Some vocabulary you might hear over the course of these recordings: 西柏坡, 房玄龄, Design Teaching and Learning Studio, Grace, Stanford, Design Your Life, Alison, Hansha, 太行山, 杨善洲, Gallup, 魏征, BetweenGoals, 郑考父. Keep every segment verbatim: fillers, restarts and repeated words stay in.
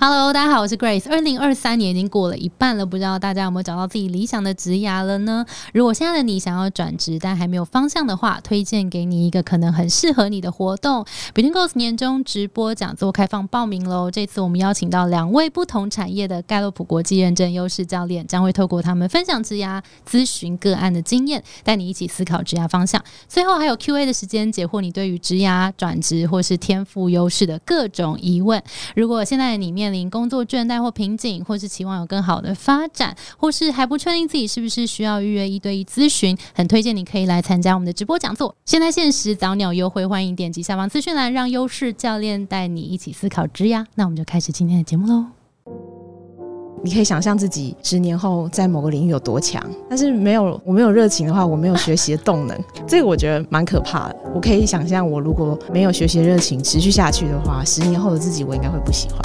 Hello， 大家好，我是 Grace。二零二三年已经过了一半了，不知道大家有没有找到自己理想的职涯了呢？如果现在的你想要转职但还没有方向的话，推荐给你一个可能很适合你的活动。BetweenGoals 年中直播讲座开放报名喽！这次我们邀请到两位不同产业的盖洛普国际认证优势教练，将会透过他们分享职涯咨询个案的经验，带你一起思考职涯方向。最后还有 Q A 的时间，解惑你对于职涯转职或是天赋优势的各种疑问。如果现在你面临工作倦怠或瓶颈，或是期望有更好的发展，或是还不确定自己是不是需要预约一对一咨询，很推荐你可以来参加我们的直播讲座。现在限时早鸟优惠，欢迎点击下方资讯栏，让优势教练带你一起思考职涯。那我们就开始今天的节目喽。你可以想象自己十年后在某个领域有多强，但是没有我没有热情的话，我没有学习的动能这个我觉得蛮可怕的。我可以想象我如果没有学习热情持续下去的话，十年后的自己我应该会不喜欢。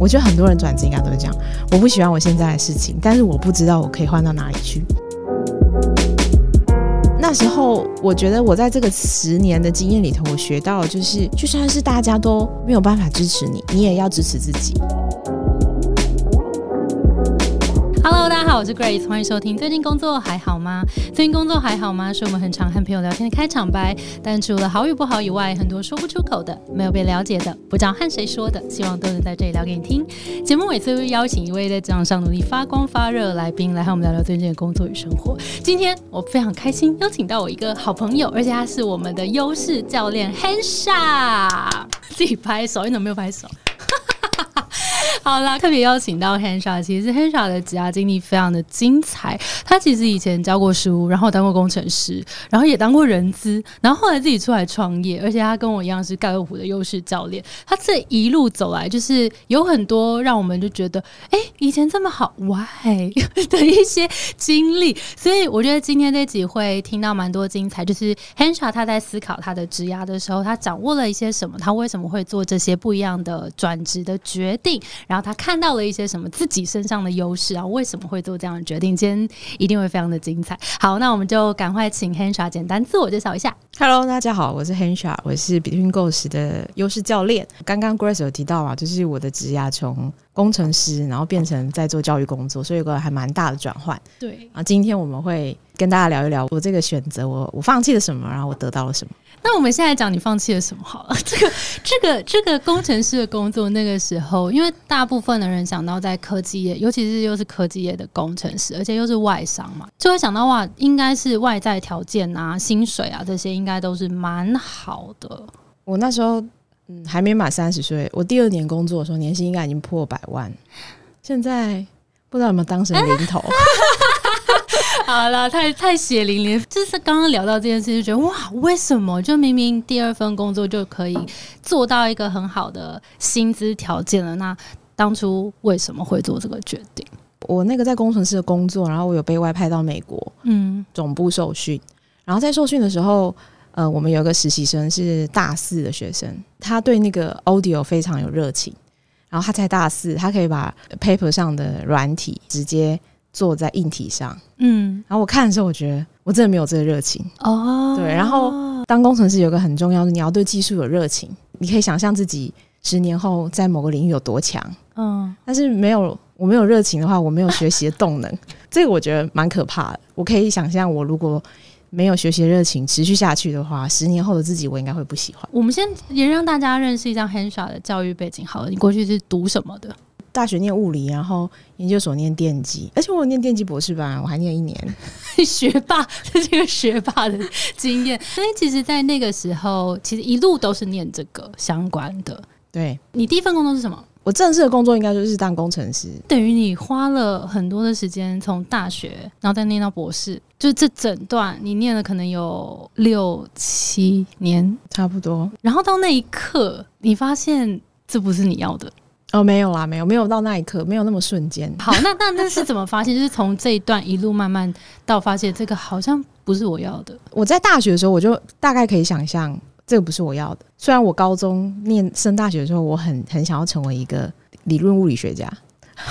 我觉得很多人转职应该都是这样，我不喜欢我现在的事情，但是我不知道我可以换到哪里去。那时候我觉得我在这个十年的经验里头，我学到的就是就算是大家都没有办法支持你，你也要支持自己。Hello， 大家好，我是 Grace， 欢迎收听。最近工作还好吗？最近工作还好吗？是我们很常和朋友聊天的开场白。但除了好与不好以外，很多说不出口的、没有被了解的、不知道和谁说的，希望都能在这里聊给你听。节目每次会邀请一位在职场上努力发光发热的来宾，来和我们聊聊最近的工作与生活。今天我非常开心，邀请到我一个好朋友，而且他是我们的优势教练 Hansha。自己拍手，你怎么没有拍手？好啦，特别邀请到 Hansha， 其实 Hansha 的职涯经历非常的精彩。他其实以前教过书，然后当过工程师，然后也当过人资，然后后来自己出来创业，而且他跟我一样是盖洛普的优势教练。他这一路走来，就是有很多让我们就觉得，哎、欸，以前这么好 why 的一些经历。所以我觉得今天这集会听到蛮多精彩，就是 Hansha 他在思考他的职涯的时候，他掌握了一些什么，他为什么会做这些不一样的转职的决定。然后他看到了一些什么自己身上的优势，然后为什么会做这样的决定，今天一定会非常的精彩。好，那我们就赶快请 Hansha 简单自我介绍一下。 Hello， 大家好，我是 Hansha， 我是 BetweenGoals 的优势教练。刚刚 Grace 有提到啊，就是我的职涯从工程师然后变成在做教育工作，所以有个还蛮大的转换。对啊，今天我们会跟大家聊一聊我这个选择，我我放弃了什么，然后我得到了什么。那我们现在讲你放弃了什么好了。这个这个这个工程师的工作，那个时候因为大部分的人想到在科技业，尤其是又是科技业的工程师，而且又是外商嘛，就会想到哇，应该是外在条件啊、薪水啊这些应该都是蛮好的。我那时候嗯，还没满三十岁，我第二年工作的时候，年薪应该已经破百万。现在不知道有没有当成零头。好啦，太太血淋淋。就是刚刚聊到这件事，就觉得哇，为什么就明明第二份工作就可以做到一个很好的薪资条件了，那当初为什么会做这个决定？我那个在工程师的工作，然后我有被外派到美国，嗯，总部受训。然后在受训的时候，呃，我们有一个实习生是大四的学生，他对那个 audio 非常有热情，然后他才大四，他可以把 paper 上的软体直接做在硬体上，嗯，然后我看的时候，我觉得我真的没有这个热情哦。对，然后当工程师有个很重要的，你要对技术有热情。你可以想象自己十年后在某个领域有多强，嗯，但是没有我没有热情的话，我没有学习的动能，这个我觉得蛮可怕的。我可以想象我如果没有学习热情持续下去的话，十年后的自己我应该会不喜欢。我们先也让大家认识一下 Hansha 的教育背景好了，你过去是读什么的？大学念物理，然后研究所念电机，而且我有念电机博士吧，我还念一年。学霸，这是一个学霸的经验。所以其实在那个时候，其实一路都是念这个相关的。对，你第一份工作是什么？我正式的工作应该就是当工程师，等于你花了很多的时间，从大学然后再念到博士，就这整段你念了可能有六七年差不多。然后到那一刻你发现这不是你要的哦？没有啦，没有没有到那一刻，没有那么瞬间。好，那那那是怎么发现？就是从这一段一路慢慢到发现这个好像不是我要的。我在大学的时候我就大概可以想象这个不是我要的。虽然我高中念升大学的时候，我很很想要成为一个理论物理学家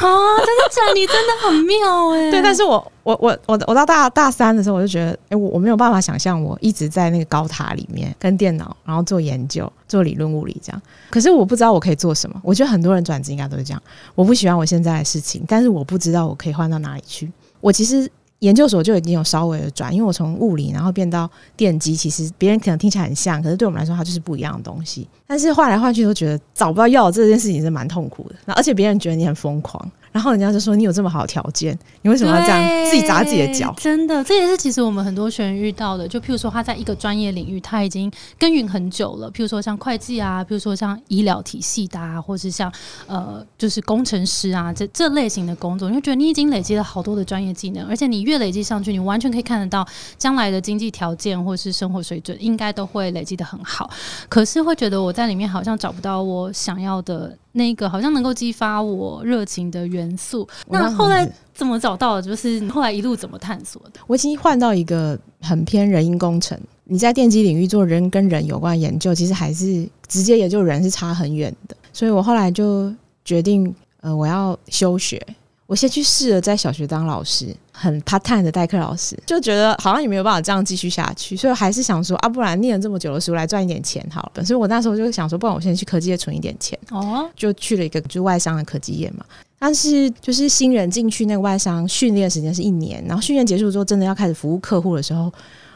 啊，真的假的？你真的很妙哎、欸。对，但是我我我我我到大大三的时候，我就觉得，哎、欸，我我没有办法想象我一直在那个高塔里面跟电脑，然后做研究、做理论物理这样。可是我不知道我可以做什么。我觉得很多人转职应该都是这样，我不喜欢我现在的事情，但是我不知道我可以换到哪里去。我其实研究所就已经有稍微的转，因为我从物理然后变到电机，其实别人可能听起来很像，可是对我们来说它就是不一样的东西。但是换来换去都觉得找不到药这件事情是蛮痛苦的，而且别人觉得你很疯狂，然后人家就说你有这么好的条件，你为什么要这样自己砸自己的脚？真的，这也是其实我们很多学员遇到的。就譬如说他在一个专业领域他已经耕耘很久了，譬如说像会计啊，譬如说像医疗体系的啊，或是像呃就是工程师啊，这这类型的工作，你就觉得你已经累积了好多的专业技能，而且你越累积上去，你完全可以看得到将来的经济条件或是生活水准应该都会累积得很好。可是会觉得我在里面好像找不到我想要的那个好像能够激发我热情的元素。那后来怎么找到的？就是后来一路怎么探索的？我已经换到一个很偏人因工程，你在电机领域做人跟人有关的研究，其实还是直接研究人是差很远的。所以我后来就决定呃，我要休学，我先去试了在小学当老师，很 part time 的代课老师，就觉得好像也没有办法这样继续下去，所以我还是想说啊，不然念了这么久的书来赚一点钱好了。所以我那时候就想说，不然我先去科技业存一点钱、哦、就去了一个就外商的科技业嘛。但是就是新人进去那个外商训练时间是一年，然后训练结束之后真的要开始服务客户的时候，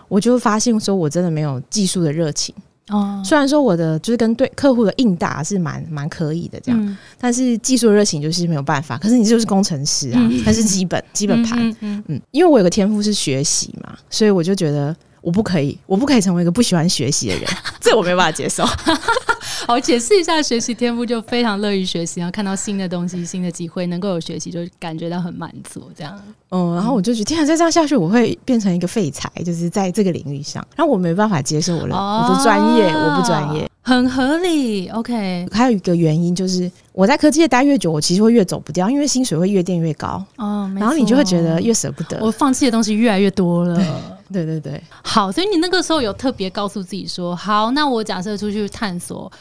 我就发现说我真的没有技术的热情。哦、虽然说我的就是跟对客户的应答是蛮蛮可以的这样、嗯、但是技术热情就是没有办法。可是你就是工程师啊，它、嗯、是基本基本盘、嗯嗯嗯嗯、因为我有个天赋是学习嘛，所以我就觉得我不可以我不可以成为一个不喜欢学习的人这我没办法接受好，解释一下，学习天赋就非常乐于学习，然后看到新的东西新的机会能够有学习就感觉到很满足这样。嗯，然后我就觉得天啊，再这样下去我会变成一个废材，就是在这个领域上，然后我没办法接受我的、哦、我不专业我不专业很合理。 OK， 还有一个原因就是我在科技业待越久，我其实会越走不掉，因为薪水会越垫越高、哦、然后你就会觉得越舍不得，我放弃的东西越来越多了。对对对，好，所以你那个时候有特别告诉自己说，好，那我假设出去探索，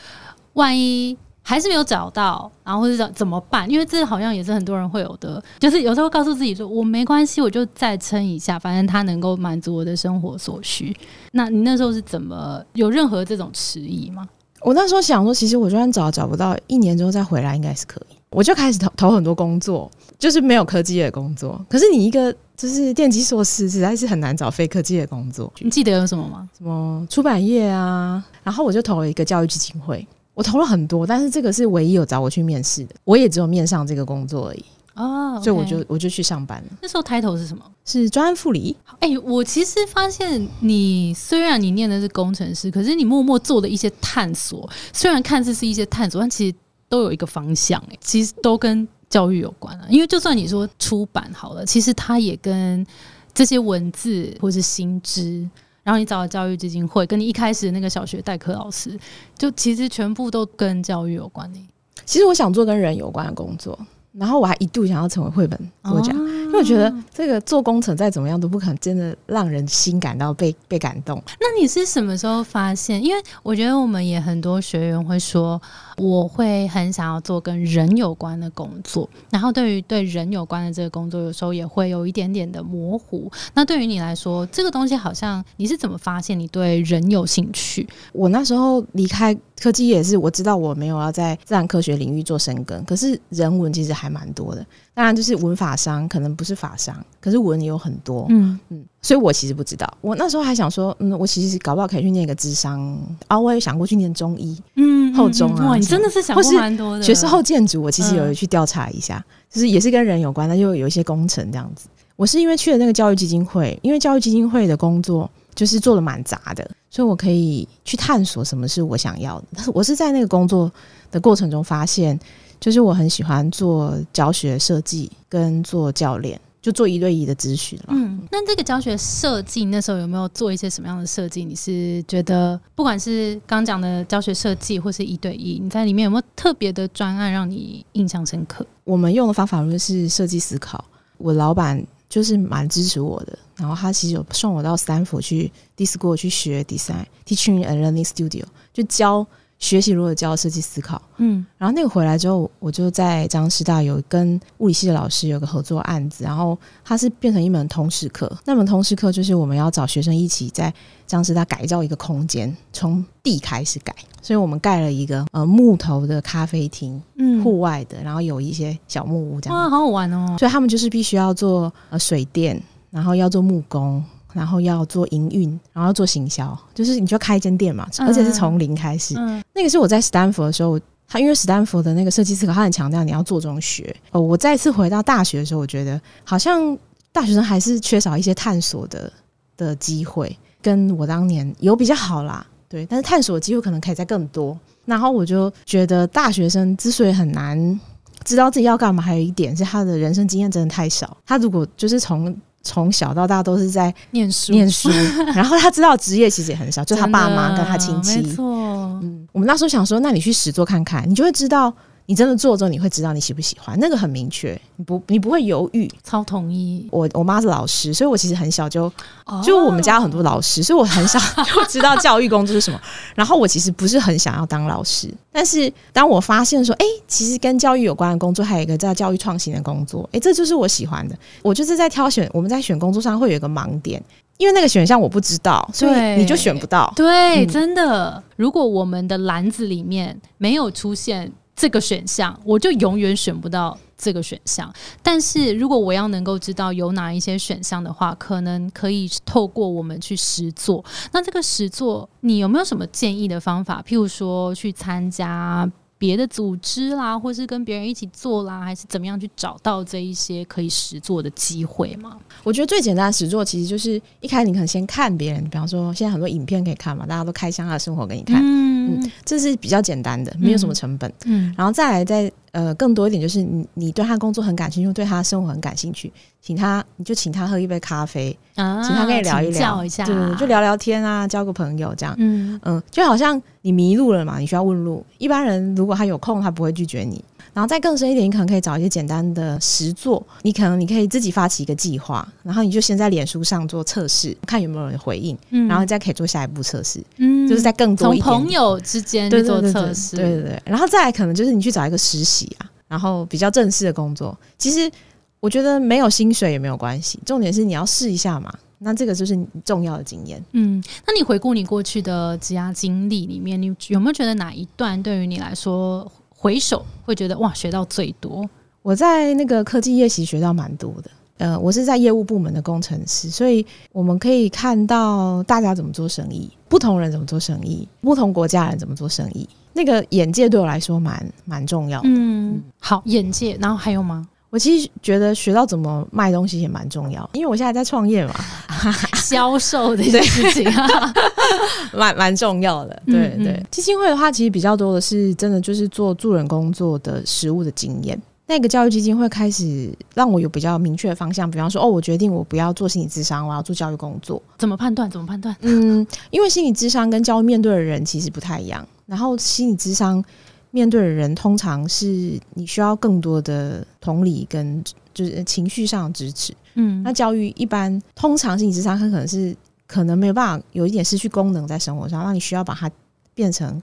万一还是没有找到，然后或者怎么办？因为这好像也是很多人会有的，就是有时候告诉自己说，我没关系，我就再撑一下，反正它能够满足我的生活所需。那你那时候是怎么有任何这种迟疑吗？我那时候想说，其实我就算找找不到，一年之后再回来应该是可以。我就开始投投很多工作，就是没有科技的工作。可是你一个就是电机硕士，实在是很难找非科技的工作。你记得有什么吗？什么出版业啊，然后我就投了一个教育基金会。我投了很多，但是这个是唯一有找我去面试的，我也只有面上这个工作而已。哦、oh, okay. 所以我就我就去上班了。那时候 title 是什么？是专案副理。哎、欸，我其实发现你虽然你念的是工程师，可是你默默做的一些探索，虽然看似是一些探索，但其实都有一个方向、欸、其实都跟教育有关、啊、因为就算你说出版好了，其实它也跟这些文字或是新知，然后你找了教育基金会，跟你一开始那个小学代课老师，就其实全部都跟教育有关、欸、其实我想做跟人有关的工作，然后我还一度想要成为绘本作家、哦、因为我觉得这个做工程再怎么样都不可能真的让人心感到 被, 被感动。那你是什么时候发现？因为我觉得我们也很多学员会说，我会很想要做跟人有关的工作，然后对于对人有关的这个工作有时候也会有一点点的模糊。那对于你来说，这个东西好像你是怎么发现你对人有兴趣？我那时候离开科技也是，我知道我没有要在自然科学领域做深耕，可是人文其实还还蛮多的，当然就是文法商可能不是法商，可是文也有很多。嗯嗯，所以我其实不知道，我那时候还想说，嗯，我其实搞不好可以去念一个諮商啊，我也想过去念中医，嗯，后中啊、嗯嗯哇，你真的是想过蛮多的。学士后建筑，我其实有去调查一下、嗯，就是也是跟人有关，但又有一些工程这样子。我是因为去了那个教育基金会，因为教育基金会的工作就是做的蛮杂的，所以我可以去探索什么是我想要的。但是我是在那个工作的过程中发现，就是我很喜欢做教学设计跟做教练，就做一对一的咨询了。嗯，那这个教学设计那时候有没有做一些什么样的设计？你是觉得不管是刚讲的教学设计或是一对一，你在里面有没有特别的专案让你印象深刻？我们用的方法论是设计思考，我老板就是蛮支持我的，然后他其实有送我到Stanford去 Discord 去学 Design Teaching and Learning Studio， 就教学习如何教设计思考，嗯，然后那个回来之后，我就在彰师大有跟物理系的老师有个合作案子，然后它是变成一门通识课。那门通识课就是我们要找学生一起在彰师大改造一个空间，从地开始改，所以我们盖了一个呃木头的咖啡厅，嗯，户外的，然后有一些小木屋这样，哇，好好玩哦！所以他们就是必须要做呃水电，然后要做木工。然后要做营运，然后要做行销，就是你就开一间店嘛，而且是从零开始、嗯嗯、那个是我在 Stanford 的时候，他因为 Stanford 的那个设计思考，他很强调你要做中学、哦、我再次回到大学的时候，我觉得好像大学生还是缺少一些探索的的机会，跟我当年有比较好啦，对，但是探索的机会可能可以再更多。然后我就觉得大学生之所以很难知道自己要干嘛，还有一点是他的人生经验真的太少，他如果就是从从小到大都是在念书念书然后他知道职业其实也很少，就他爸妈跟他亲戚，没错、嗯、我们那时候想说那你去实作看看，你就会知道，你真的做之后你会知道你喜不喜欢，那个很明确，你不你不会犹豫。超同意，我我妈是老师，所以我其实很小就、oh. 就我们家有很多老师，所以我很小就知道教育工作是什么然后我其实不是很想要当老师，但是当我发现说哎、欸，其实跟教育有关的工作还有一个叫教育创新的工作，哎、欸，这就是我喜欢的。我就是在挑选，我们在选工作上会有一个盲点，因为那个选项我不知道，所以你就选不到。对、嗯、真的，如果我们的篮子里面没有出现这个选项，我就永远选不到这个选项。但是如果我要能够知道有哪一些选项的话，可能可以透过我们去实作。那这个实作你有没有什么建议的方法，譬如说去参加别的组织啦，或是跟别人一起做啦，还是怎么样去找到这一些可以实作的机会吗？我觉得最简单的实作其实就是一开始你可能先看别人，比方说现在很多影片可以看嘛，大家都开箱他的生活给你看，嗯嗯、这是比较简单的，没有什么成本、嗯嗯、然后再来再、呃、更多一点就是 你, 你对他工作很感兴趣，对他生活很感兴趣，请他你就请他喝一杯咖啡、啊、请他跟你聊一聊一下，对，就聊聊天啊，交个朋友这样、嗯嗯、就好像你迷路了嘛，你需要问路，一般人如果他有空他不会拒绝你。然后再更深一点，你可能可以找一些简单的实作，你可能你可以自己发起一个计划，然后你就先在脸书上做测试，看有没有人回应、嗯、然后再可以做下一步测试、嗯、就是再更多一点，从朋友之间去做测试，对对 对, 对, 对, 对, 对, 对, 对, 对, 对, 对, 对, 对然后再来可能就是你去找一个实习啊，然后比较正式的工作，其实我觉得没有薪水也没有关系，重点是你要试一下嘛，那这个就是重要的经验。嗯，那你回顾你过去的职涯经历里面，你有没有觉得哪一段对于你来说回首会觉得哇学到最多？我在那个科技业其实学到蛮多的，呃，我是在业务部门的工程师，所以我们可以看到大家怎么做生意，不同人怎么做生意，不同国家人怎么做生意，那个眼界对我来说蛮蛮重要的。嗯，好，眼界，然后还有吗？我其实觉得学到怎么卖东西也蛮重要，因为我现在在创业嘛，销售这件事情啊蛮蛮重要的，对嗯嗯对。基金会的话其实比较多的是真的就是做助人工作的实务的经验，那个教育基金会开始让我有比较明确的方向，比方说哦，我决定我不要做心理咨商，我要做教育工作。怎么判断？怎么判断？嗯，因为心理咨商跟教育面对的人其实不太一样，然后心理咨商面对的人通常是你需要更多的同理跟就是情绪上的支持，嗯，那教育一般通常心理咨商可能是可能没有办法有一点失去功能在生活上，那你需要把它变成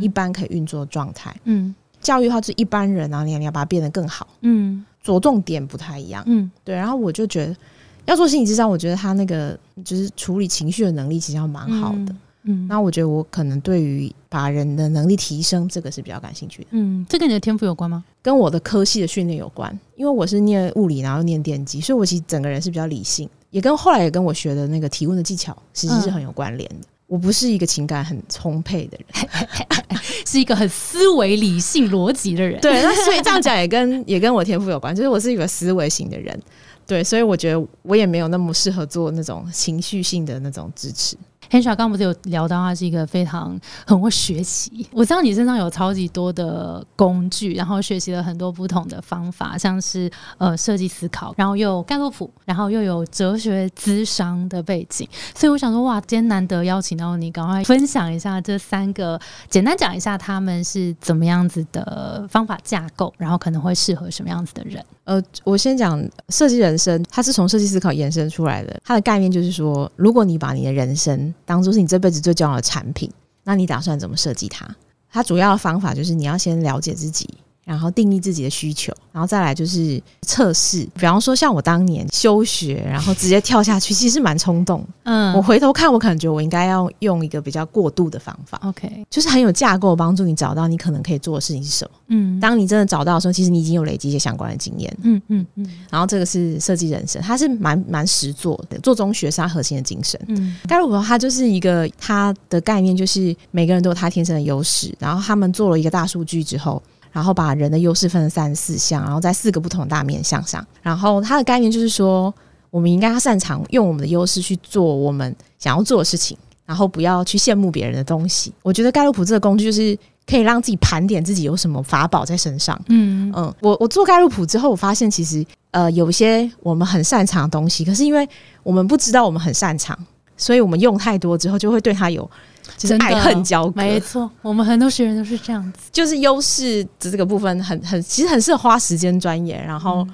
一般可以运作的状态，嗯，教育的话就是一般人然后你要把它变得更好，嗯，着重点不太一样，嗯，对。然后我就觉得要做心理咨商，我觉得他那个就是处理情绪的能力其实要蛮好的，嗯嗯，那我觉得我可能对于把人的能力提升这个是比较感兴趣的。嗯，这跟你的天赋有关吗？跟我的科系的训练有关，因为我是念物理然后念电机，所以我其实整个人是比较理性，也跟后来也跟我学的那个提问的技巧其实是很有关联的、嗯、我不是一个情感很充沛的人是一个很思维理性逻辑的人对，那所以这样讲也跟也跟我天赋有关，就是我是一个思维型的人，对，所以我觉得我也没有那么适合做那种情绪性的那种支持。Hansha 刚刚不是有聊到他是一个非常很会学习，我知道你身上有超级多的工具，然后学习了很多不同的方法，像是呃设计思考，然后又有盖洛普，然后又有哲学咨商的背景，所以我想说哇今天难得邀请到你，赶快分享一下这三个，简单讲一下他们是怎么样子的方法架构，然后可能会适合什么样子的人。呃，我先讲设计人生，它是从设计思考延伸出来的，它的概念就是说如果你把你的人生当作是你这辈子最重要的产品，那你打算怎么设计它？它主要的方法就是你要先了解自己，然后定义自己的需求，然后再来就是测试。比方说像我当年休学然后直接跳下去其实蛮冲动，嗯，我回头看我可能觉得我应该要用一个比较过渡的方法， OK， 就是很有架构帮助你找到你可能可以做的事情是什么。嗯，当你真的找到的时候其实你已经有累积一些相关的经验。嗯嗯嗯。然后这个是设计人生，它是蛮蛮实作的，做中学是它核心的精神。嗯，盖洛普它就是一个，它的概念就是每个人都有他天生的优势，然后他们做了一个大数据之后，然后把人的优势分成三四项，然后在四个不同的大面向上，然后它的概念就是说我们应该擅长用我们的优势去做我们想要做的事情，然后不要去羡慕别人的东西。我觉得盖洛普这个工具就是可以让自己盘点自己有什么法宝在身上。嗯嗯，我我做盖洛普之后我发现其实呃有些我们很擅长的东西，可是因为我们不知道我们很擅长，所以我们用太多之后就会对它有就是爱恨交割。没错，我们很多学员都是这样子，就是优势的这个部分很很其实很适合花时间钻研，然后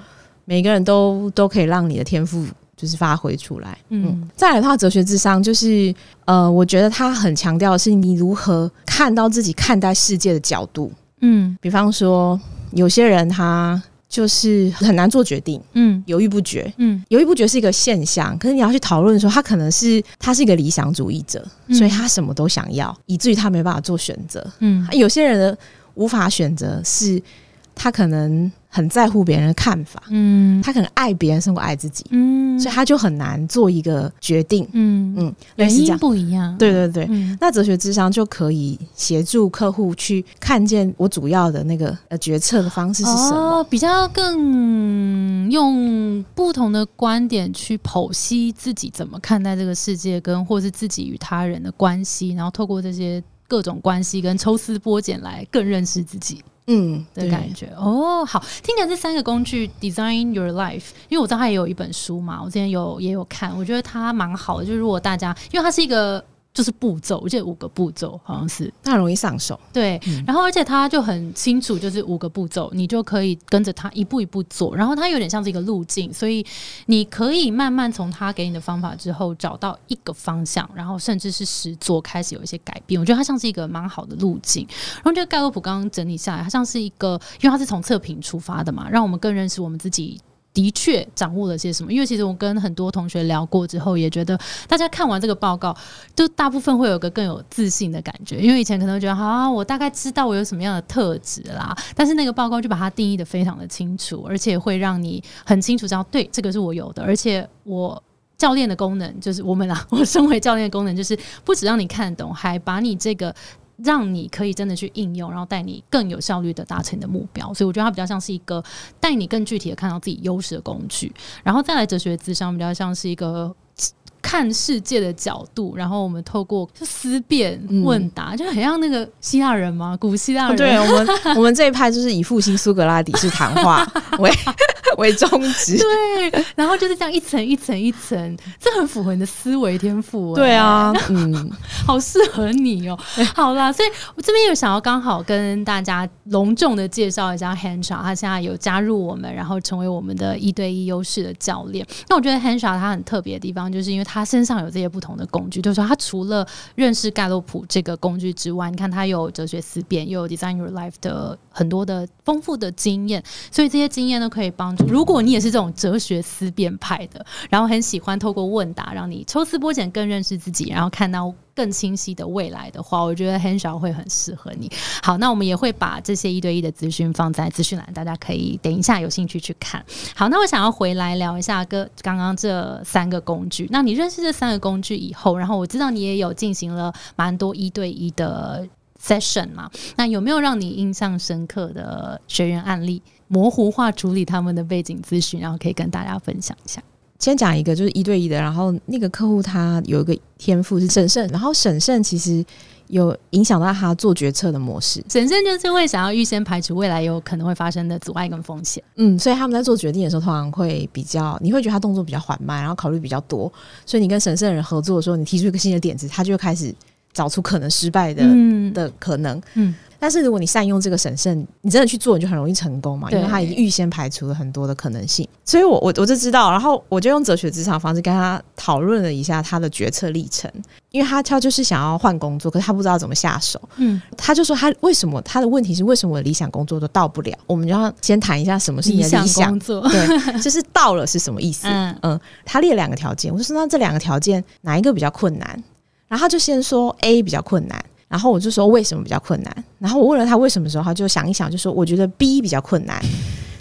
每个人都都可以让你的天赋就是发挥出来。 嗯， 嗯，再来的话哲学智商就是呃，我觉得他很强调的是你如何看到自己看待世界的角度。嗯，比方说有些人他就是很难做决定，嗯，犹豫不决，嗯，犹豫不决是一个现象，可是你要去讨论说他可能是他是一个理想主义者，嗯，所以他什么都想要，以至于他没办法做选择。嗯，有些人的无法选择是他可能很在乎别人的看法，嗯，他可能爱别人胜过爱自己，嗯，所以他就很难做一个决定。嗯嗯，原因不一样。对对对，嗯，那哲学智商就可以协助客户去看见我主要的那个呃决策的方式是什么，哦，比较更用不同的观点去剖析自己怎么看待这个世界，跟或是自己与他人的关系，然后透过这些各种关系跟抽丝剥茧来更认识自己。嗯，的感觉哦，好，听着这三个工具 Design Your Life， 因为我知道它也有一本书嘛，我之前有也有看，我觉得它蛮好的，就是如果大家，因为它是一个就是步骤，我记得五个步骤好像是，那容易上手。对，嗯，然后而且它就很清楚，就是五个步骤，你就可以跟着它一步一步做，然后它有点像是一个路径，所以你可以慢慢从它给你的方法之后找到一个方向，然后甚至是实作开始有一些改变。我觉得它像是一个蛮好的路径。然后这个盖洛普刚刚整理下来，它像是一个，因为它是从测评出发的嘛，让我们更认识我们自己的确掌握了些什么。因为其实我跟很多同学聊过之后也觉得大家看完这个报告就大部分会有个更有自信的感觉，因为以前可能觉得啊，我大概知道我有什么样的特质啦，但是那个报告就把它定义得非常的清楚，而且会让你很清楚知道对这个是我有的。而且我教练的功能就是我们啦，我身为教练的功能就是不只让你看懂，还把你这个让你可以真的去应用，然后带你更有效率的达成你的目标。所以我觉得它比较像是一个带你更具体的看到自己优势的工具。然后再来哲学智商比较像是一个看世界的角度，然后我们透过思辨问答，嗯，就很像那个希腊人嘛，古希腊人。对，我们我们这一派就是以复兴苏格拉底式谈话为为宗旨。对，然后就是这样一层一层一层，这很符合你的思维天赋。欸，对啊，嗯，好适合你哦。好啦，所以我这边有想要刚好跟大家隆重的介绍一下 Hansha， 他现在有加入我们，然后成为我们的一对一优势的教练。那我觉得 Hansha 他很特别的地方，就是因为他身上有这些不同的工具，就是说他除了认识盖洛普这个工具之外，你看他有哲学思辨，又有 Design Your Life 的很多的丰富的经验，所以这些经验都可以帮助如果你也是这种哲学思辨派的，然后很喜欢透过问答让你抽丝剥茧更认识自己，然后看到更清晰的未来的话，我觉得 Hansha 会很适合你。好，那我们也会把这些一对一的资讯放在资讯栏，大家可以等一下有兴趣去看。好，那我想要回来聊一下刚刚这三个工具。那你认识这三个工具以后，然后我知道你也有进行了蛮多一对一的 session 嘛，那有没有让你印象深刻的学员案例，模糊化处理他们的背景资讯，然后可以跟大家分享一下？先讲一个就是一对一的，然后那个客户他有一个天赋是审慎，然后审慎其实有影响到他做决策的模式。审慎就是会想要预先排除未来有可能会发生的阻碍跟风险。嗯，所以他们在做决定的时候通常会比较，你会觉得他动作比较缓慢，然后考虑比较多，所以你跟审慎人合作的时候，你提出一个新的点子，他就会开始找出可能失败的、嗯、的可能。嗯，但是如果你善用这个审慎，你真的去做，你就很容易成功嘛，因为它已经预先排除了很多的可能性。所以我我我就知道，然后我就用哲学职场方式跟他讨论了一下他的决策历程，因为他他就是想要换工作，可是他不知道怎么下手。嗯，他就说他为什么他的问题是为什么我的理想工作都到不了？我们就要先谈一下什么是你的理想, 理想工作，对，就是到了是什么意思？嗯, 嗯，他列了两个条件，我就说那这两个条件哪一个比较困难？然后他就先说 A 比较困难。然后我就说为什么比较困难，然后我问了他为什么的时候，他就想一想就说我觉得 B 比较困难，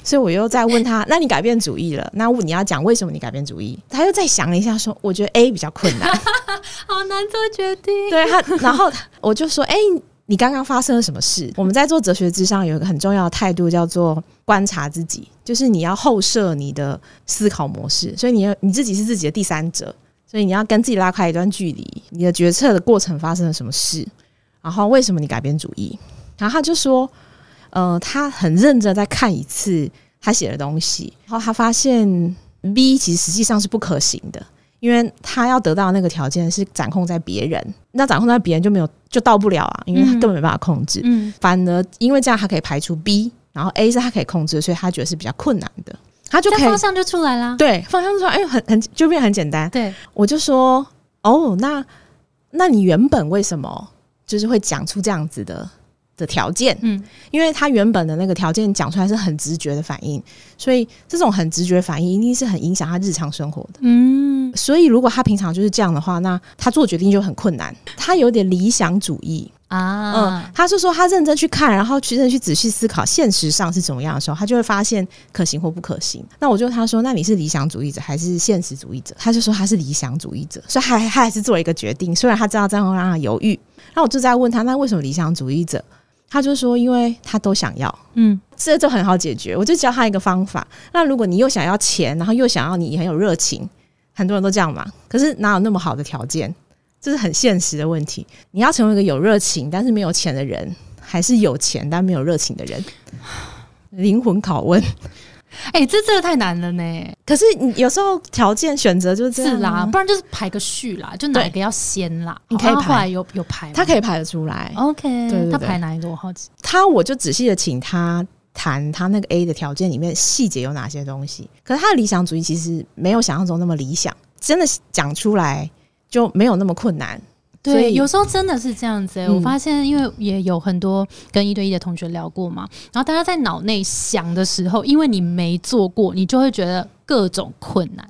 所以我又再问他那你改变主意了，那你要讲为什么你改变主意，他又再想了一下说我觉得 A 比较困难好难做决定，对他，然后我就说哎、欸，你刚刚发生了什么事？我们在做哲学之上有一个很重要的态度叫做观察自己，就是你要后设你的思考模式，所以 你, 你自己是自己的第三者，所以你要跟自己拉开一段距离，你的决策的过程发生了什么事，然后为什么你改变主意？然后他就说，呃，他很认真在看一次他写的东西，然后他发现 B 其实实际上是不可行的，因为他要得到那个条件是掌控在别人，那掌控在别人就没有就到不了啊，因为他根本没办法控制。嗯嗯、反而因为这样，他可以排除 B， 然后 A 是他可以控制的，所以他觉得是比较困难的，他就可以方向就出来啦。对，方向出来，哎，很很就变很简单。对，我就说，哦，那那你原本为什么？就是会讲出这样子的的条件、嗯、因为他原本的那个条件讲出来是很直觉的反应，所以这种很直觉反应一定是很影响他日常生活的、嗯、所以如果他平常就是这样的话，那他做决定就很困难，他有点理想主义啊、嗯，他就说他认真去看，然后去认真去仔细思考现实上是怎么样的时候，他就会发现可行或不可行。那我就问他说那你是理想主义者还是现实主义者，他就说他是理想主义者，所以 他, 他还是做了一个决定，虽然他知道这样会让他犹豫。那我就在问他那为什么理想主义者，他就说因为他都想要，嗯，这就很好解决，我就教他一个方法。那如果你又想要钱，然后又想要你很有热情，很多人都这样嘛，可是哪有那么好的条件，这是很现实的问题。你要成为一个有热情但是没有钱的人，还是有钱但没有热情的人？灵魂拷问。哎、欸，这真的太难了呢。可是你有时候条件选择就是这样、啊、是啦，不然就是排个序啦，就哪一个要先啦。你可以排，后来有有排吗？他可以排得出来。OK， 對對對，他排哪一个？我好奇。他我就仔细的请他谈他那个 A 的条件里面细节有哪些东西。可是他的理想主义其实没有想象中那么理想，真的讲出来就没有那么困难。对，有时候真的是这样子、欸嗯、我发现因为也有很多跟一对一的同学聊过嘛，然后大家在脑内想的时候，因为你没做过，你就会觉得各种困难。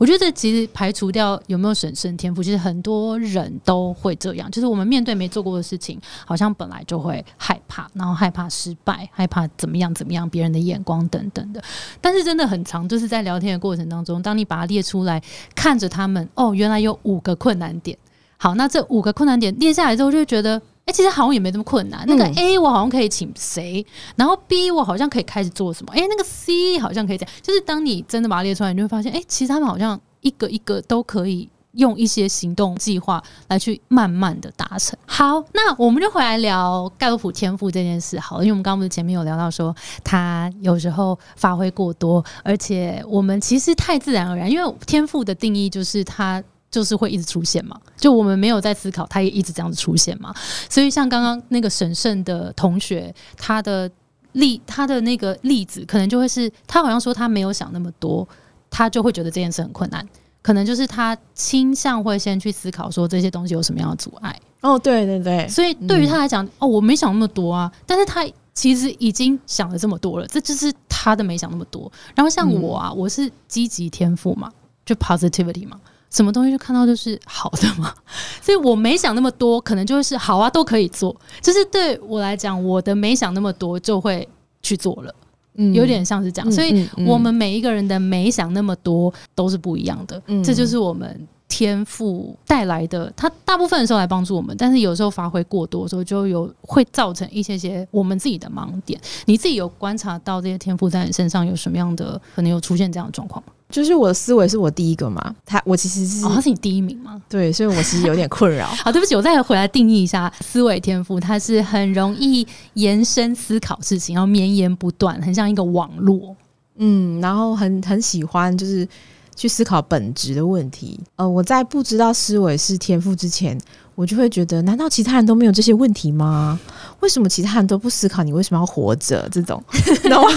我觉得这其实排除掉有没有审慎天赋，其实很多人都会这样，就是我们面对没做过的事情，好像本来就会害怕，然后害怕失败，害怕怎么样怎么样别人的眼光等等的。但是真的很常就是在聊天的过程当中，当你把它列出来，看着他们，哦，原来有五个困难点，好，那这五个困难点列下来之后，就会觉得哎、欸，其实好像也没这么困难。那个 A 我好像可以请谁、嗯，然后 B 我好像可以开始做什么，哎、欸，那个 C 好像可以这样。就是当你真的把它列出来，你就会发现，哎、欸，其实他们好像一个一个都可以用一些行动计划来去慢慢的达成。好，那我们就回来聊盖洛普天赋这件事好了，因为我们刚刚不是前面有聊到说他有时候发挥过多，而且我们其实太自然而然，因为天赋的定义就是他。就是会一直出现嘛，就我们没有在思考，他也一直这样子出现嘛。所以像刚刚那个神圣的同学，他的例他的那个例子，可能就会是他好像说他没有想那么多，他就会觉得这件事很困难，可能就是他倾向会先去思考说这些东西有什么样的阻碍。哦，对对对。所以对于他来讲、嗯，哦，我没想那么多啊，但是他其实已经想了这么多了，这就是他的没想那么多。然后像我啊，嗯、我是积极天赋嘛，就 positivity 嘛。什么东西就看到就是好的嘛，所以我没想那么多，可能就会是好啊，都可以做。就是对我来讲，我的没想那么多就会去做了，嗯、有点像是这样、嗯。所以我们每一个人的没想那么多都是不一样的，嗯、这就是我们天赋带来的。它大部分的时候来帮助我们，但是有时候发挥过多的时候，就有会造成一些些我们自己的盲点。你自己有观察到这些天赋在你身上有什么样的可能有出现这样的状况吗？就是我的思维是我第一个嘛，他我其实是哦，他是你第一名吗？对，所以我其实有点困扰。好，对不起，我再回来定义一下思维天赋，它是很容易延伸思考事情，然后绵延不断，很像一个网络。嗯，然后很很喜欢就是去思考本质的问题。呃，我在不知道思维是天赋之前，我就会觉得难道其他人都没有这些问题吗？为什么其他人都不思考你为什么要活着这种懂吗？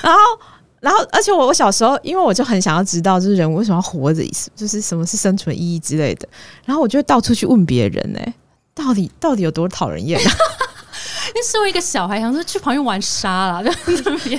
然后然后而且 我, 我小时候因为我就很想要知道就是人为什么要活着，就是什么是生存意义之类的，然后我就会到处去问别人、欸、到底到底有多讨人厌啊。因为身为一个小孩想说去旁边玩沙啦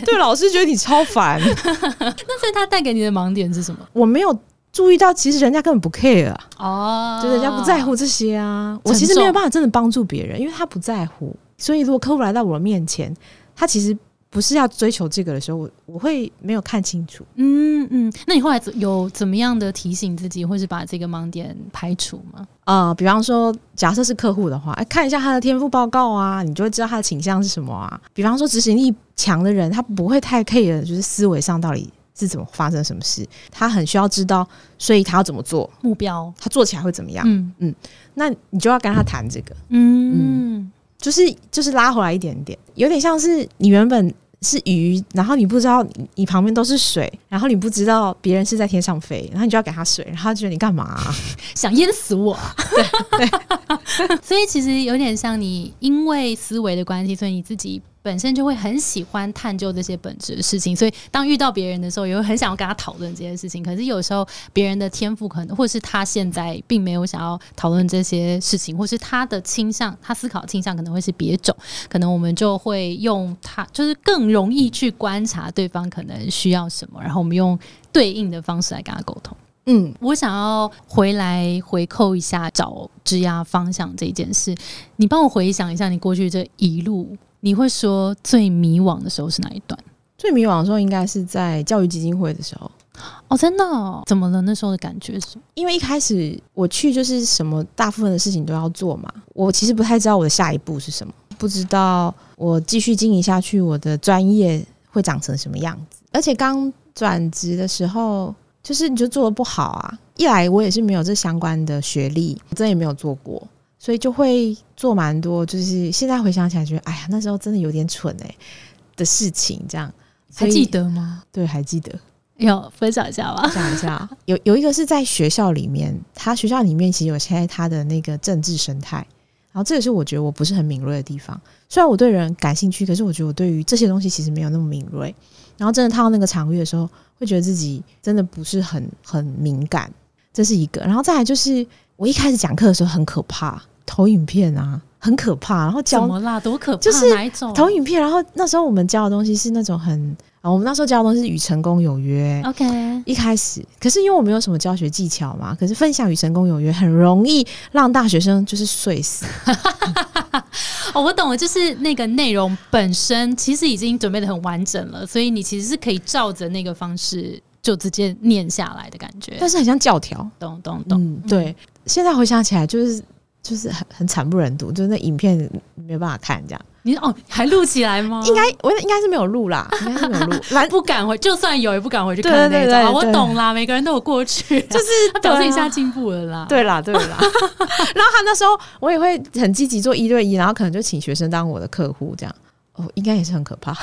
对，老师觉得你超烦。那所以他带给你的盲点是什么？我没有注意到其实人家根本不 care 啊、oh, 就人家不在乎这些啊，我其实没有办法真的帮助别人，因为他不在乎。所以如果客户来到我的面前他其实不是要追求这个的时候， 我, 我会没有看清楚。嗯嗯，那你后来有怎么样的提醒自己，或是把这个盲点排除吗？呃，比方说假设是客户的话、欸、看一下他的天赋报告啊，你就会知道他的倾向是什么啊。比方说执行力强的人他不会太 care 就是思维上到底是怎么发生什么事，他很需要知道所以他要怎么做，目标他做起来会怎么样。嗯嗯，那你就要跟他谈这个。嗯嗯，就是就是拉回来一点点，有点像是你原本是鱼，然后你不知道 你, 你旁边都是水，然后你不知道别人是在天上飞，然后你就要给他水，然后他觉得你干嘛、啊、想淹死我、啊、对, 对所以其实有点像你因为思维的关系，所以你自己本身就会很喜欢探究这些本质的事情，所以当遇到别人的时候也会很想要跟他讨论这些事情。可是有时候别人的天赋可能或是他现在并没有想要讨论这些事情，或是他的倾向，他思考倾向可能会是别种，可能我们就会用他就是更容易去观察对方可能需要什么，然后我们用对应的方式来跟他沟通。嗯，我想要回来回扣一下找职涯方向这件事，你帮我回想一下你过去这一路，你会说最迷惘的时候是哪一段？最迷惘的时候应该是在教育基金会的时候。哦，真的哦？怎么了？那时候的感觉是？因为一开始我去就是什么大部分的事情都要做嘛，我其实不太知道我的下一步是什么，不知道我继续经营下去我的专业会长成什么样子。而且刚转职的时候就是你就做得不好啊，一来我也是没有这相关的学历，我真的也没有做过，所以就会做蛮多就是现在回想起来觉得哎呀那时候真的有点蠢哎、欸、的事情这样。还记得吗？对，还记得。有分享一下吧。分享一下。有有一个是在学校里面，他学校里面其实有现在他的那个政治生态，然后这也是我觉得我不是很敏锐的地方。虽然我对人感兴趣，可是我觉得我对于这些东西其实没有那么敏锐，然后真的踏到那个场域的时候会觉得自己真的不是很很敏感，这是一个。然后再来就是我一开始讲课的时候很可怕，投影片啊很可怕，然后教怎么啦？多可怕？就是哪一种投影片？然后那时候我们教的东西是那种很、啊、我们那时候教的东西是与成功有约。 OK， 一开始可是因为我没有什么教学技巧嘛，可是分享与成功有约很容易让大学生就是睡死哦，我懂了，就是那个内容本身其实已经准备得很完整了，所以你其实是可以照着那个方式就直接念下来的感觉，但是很像教条。懂懂懂、嗯、对、嗯、现在回想起来就是就是很很惨不忍睹，就是那影片没办法看这样。你哦还录起来吗？应该我应该是没有录啦，应该是没有录不敢回，就算有也不敢回去看那种。對對對對對，我懂啦，每个人都有过去，就是表现一下进步了啦。对啦对啦然后他那时候我也会很积极做一对一，然后可能就请学生当我的客户这样。哦，应该也是很可怕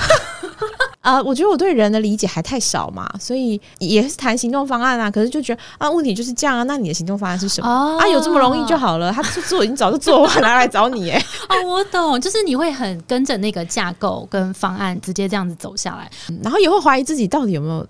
呃，我觉得我对人的理解还太少嘛，所以也是谈行动方案啊，可是就觉得啊问题就是这样啊，那你的行动方案是什么、哦、啊有这么容易就好了，他做已经早就做完了来找你耶、欸、哦我懂，就是你会很跟着那个架构跟方案直接这样子走下来、嗯、然后也会怀疑自己到底有没有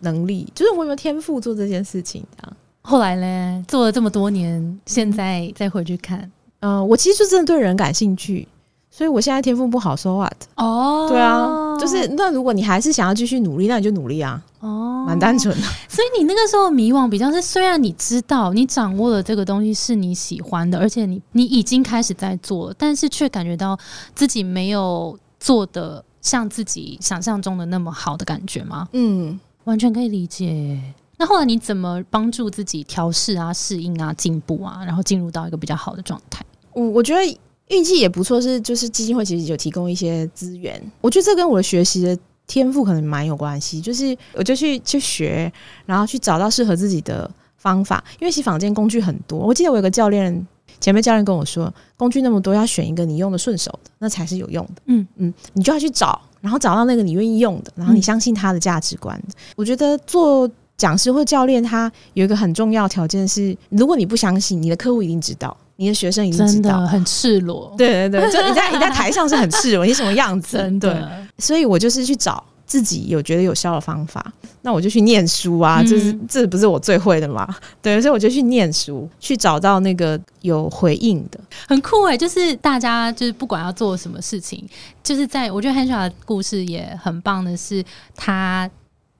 能力，就是我有没有天赋做这件事情这样。后来呢做了这么多年，现在再回去看、呃、我其实就真的对人感兴趣，所以我现在天赋不好 so what、oh、对啊，就是那如果你还是想要继续努力那你就努力啊。哦，蛮单纯的。所以你那个时候迷惘比较是，虽然你知道你掌握了这个东西是你喜欢的，而且 你, 你已经开始在做了，但是却感觉到自己没有做的像自己想象中的那么好的感觉吗？嗯，完全可以理解。那后来你怎么帮助自己调试啊适应啊进步啊，然后进入到一个比较好的状态？我我觉得运气也不错，是就是基金会其实有提供一些资源，我觉得这跟我的学习的天赋可能蛮有关系，就是我就去去学，然后去找到适合自己的方法，因为其实坊间工具很多。我记得我有个教练前辈教练跟我说，工具那么多，要选一个你用的顺手的，那才是有用的。嗯嗯，你就要去找，然后找到那个你愿意用的，然后你相信他的价值观、嗯、我觉得做讲师或教练他有一个很重要的条件是，如果你不相信，你的客户一定知道，你的学生一定知道。真的很赤裸，对对对，就你在你在台上是很赤裸，你什么样子，真的。对，所以我就是去找自己有觉得有效的方法，那我就去念书啊，这、嗯、这不是我最会的嘛？对，所以我就去念书，去找到那个有回应的，很酷耶、欸、就是大家就是不管要做什么事情，就是在我觉得 Hansha 的故事也很棒的是，他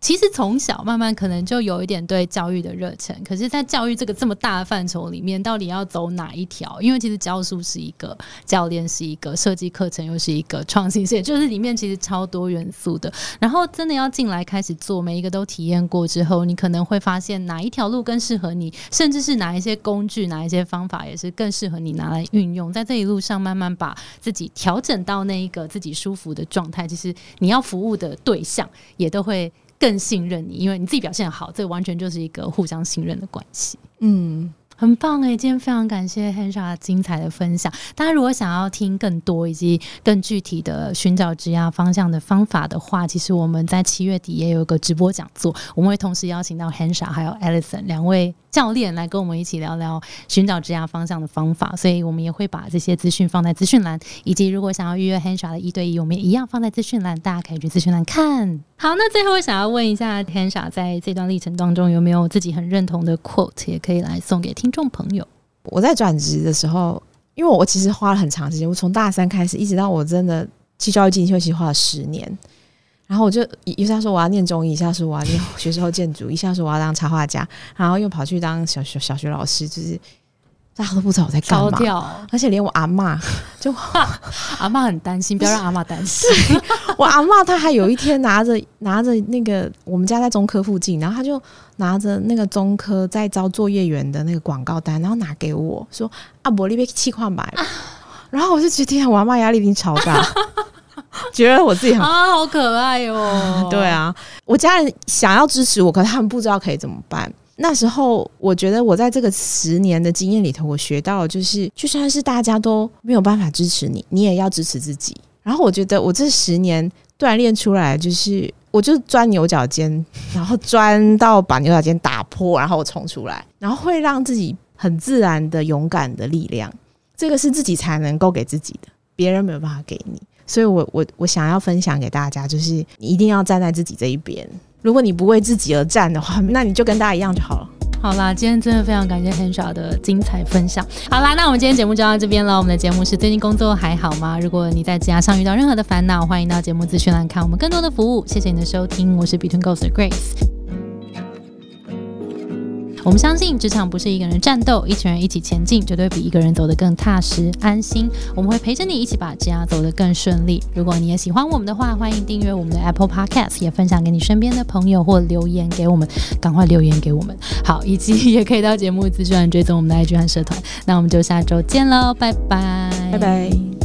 其实从小慢慢可能就有一点对教育的热忱，可是在教育这个这么大的范畴里面到底要走哪一条，因为其实教书是一个，教练是一个，设计课程又是一个，创新是，就是里面其实超多元素的，然后真的要进来开始做，每一个都体验过之后，你可能会发现哪一条路更适合你，甚至是哪一些工具哪一些方法也是更适合你拿来运用，在这一路上慢慢把自己调整到那一个自己舒服的状态，其实你要服务的对象也都会更信任你，因为你自己表现好，这完全就是一个互相信任的关系。嗯，很棒耶、欸、今天非常感谢 Hansha 精彩的分享，大家如果想要听更多以及更具体的寻找职业方向的方法的话，其实我们在七月底也有一个直播讲座，我们会同时邀请到 Hansha 还有 Alison 两位教练来跟我们一起聊聊寻找职涯方向的方法，所以我们也会把这些资讯放在资讯栏，以及如果想要预约 Hansha 的一对一，我们也一样放在资讯栏，大家可以去资讯栏看。好，那最后我想要问一下 Hansha 在这段历程当中有没有自己很认同的 quote 也可以来送给听众朋友。我在转职的时候，因为我其实花了很长时间，我从大三开始一直到我真的去教育进修，其实花了十年，然后我就一下说我要念中医，一下说我要念学士后建筑，一下说我要当插画家，然后又跑去当小学小学老师，就是大家都不知道我在干嘛，掉而且连我阿嬷就阿嬷很担心，不要让阿嬷担心。我阿嬷她还有一天拿着拿着那个，我们家在中科附近，然后她就拿着那个中科在招作业员的那个广告单，然后拿给我说啊，不然你买试看看、啊、然后我就觉得我阿嬷压力已经超大。觉得我自己很啊，好可爱哦！对啊，我家人想要支持我，可是他们不知道可以怎么办。那时候我觉得我在这个十年的经验里头，我学到就是就算是大家都没有办法支持你，你也要支持自己。然后我觉得我这十年锻炼出来就是我就钻牛角尖，然后钻到把牛角尖打破，然后我冲出来，然后会让自己很自然的勇敢的力量，这个是自己才能够给自己的，别人没有办法给你。所以我我我想要分享给大家，就是你一定要站在自己这一边，如果你不为自己而站的话，那你就跟大家一样就好了。好啦，今天真的非常感谢 Hansha 的精彩分享。好啦，那我们今天节目就到这边了。我们的节目是最近工作还好吗？如果你在职涯上遇到任何的烦恼，欢迎到节目资讯栏看我们更多的服务。谢谢你的收听，我是 BetweenGoals 的 Grace。我们相信职场不是一个人战斗，一群人一起前进，绝对比一个人走得更踏实安心。我们会陪着你一起把职涯走得更顺利。如果你也喜欢我们的话，欢迎订阅我们的 Apple Podcast， 也分享给你身边的朋友，或留言给我们，赶快留言给我们。好，以及也可以到节目资讯栏追踪我们的 I G 和社团。那我们就下周见咯，拜拜，拜拜。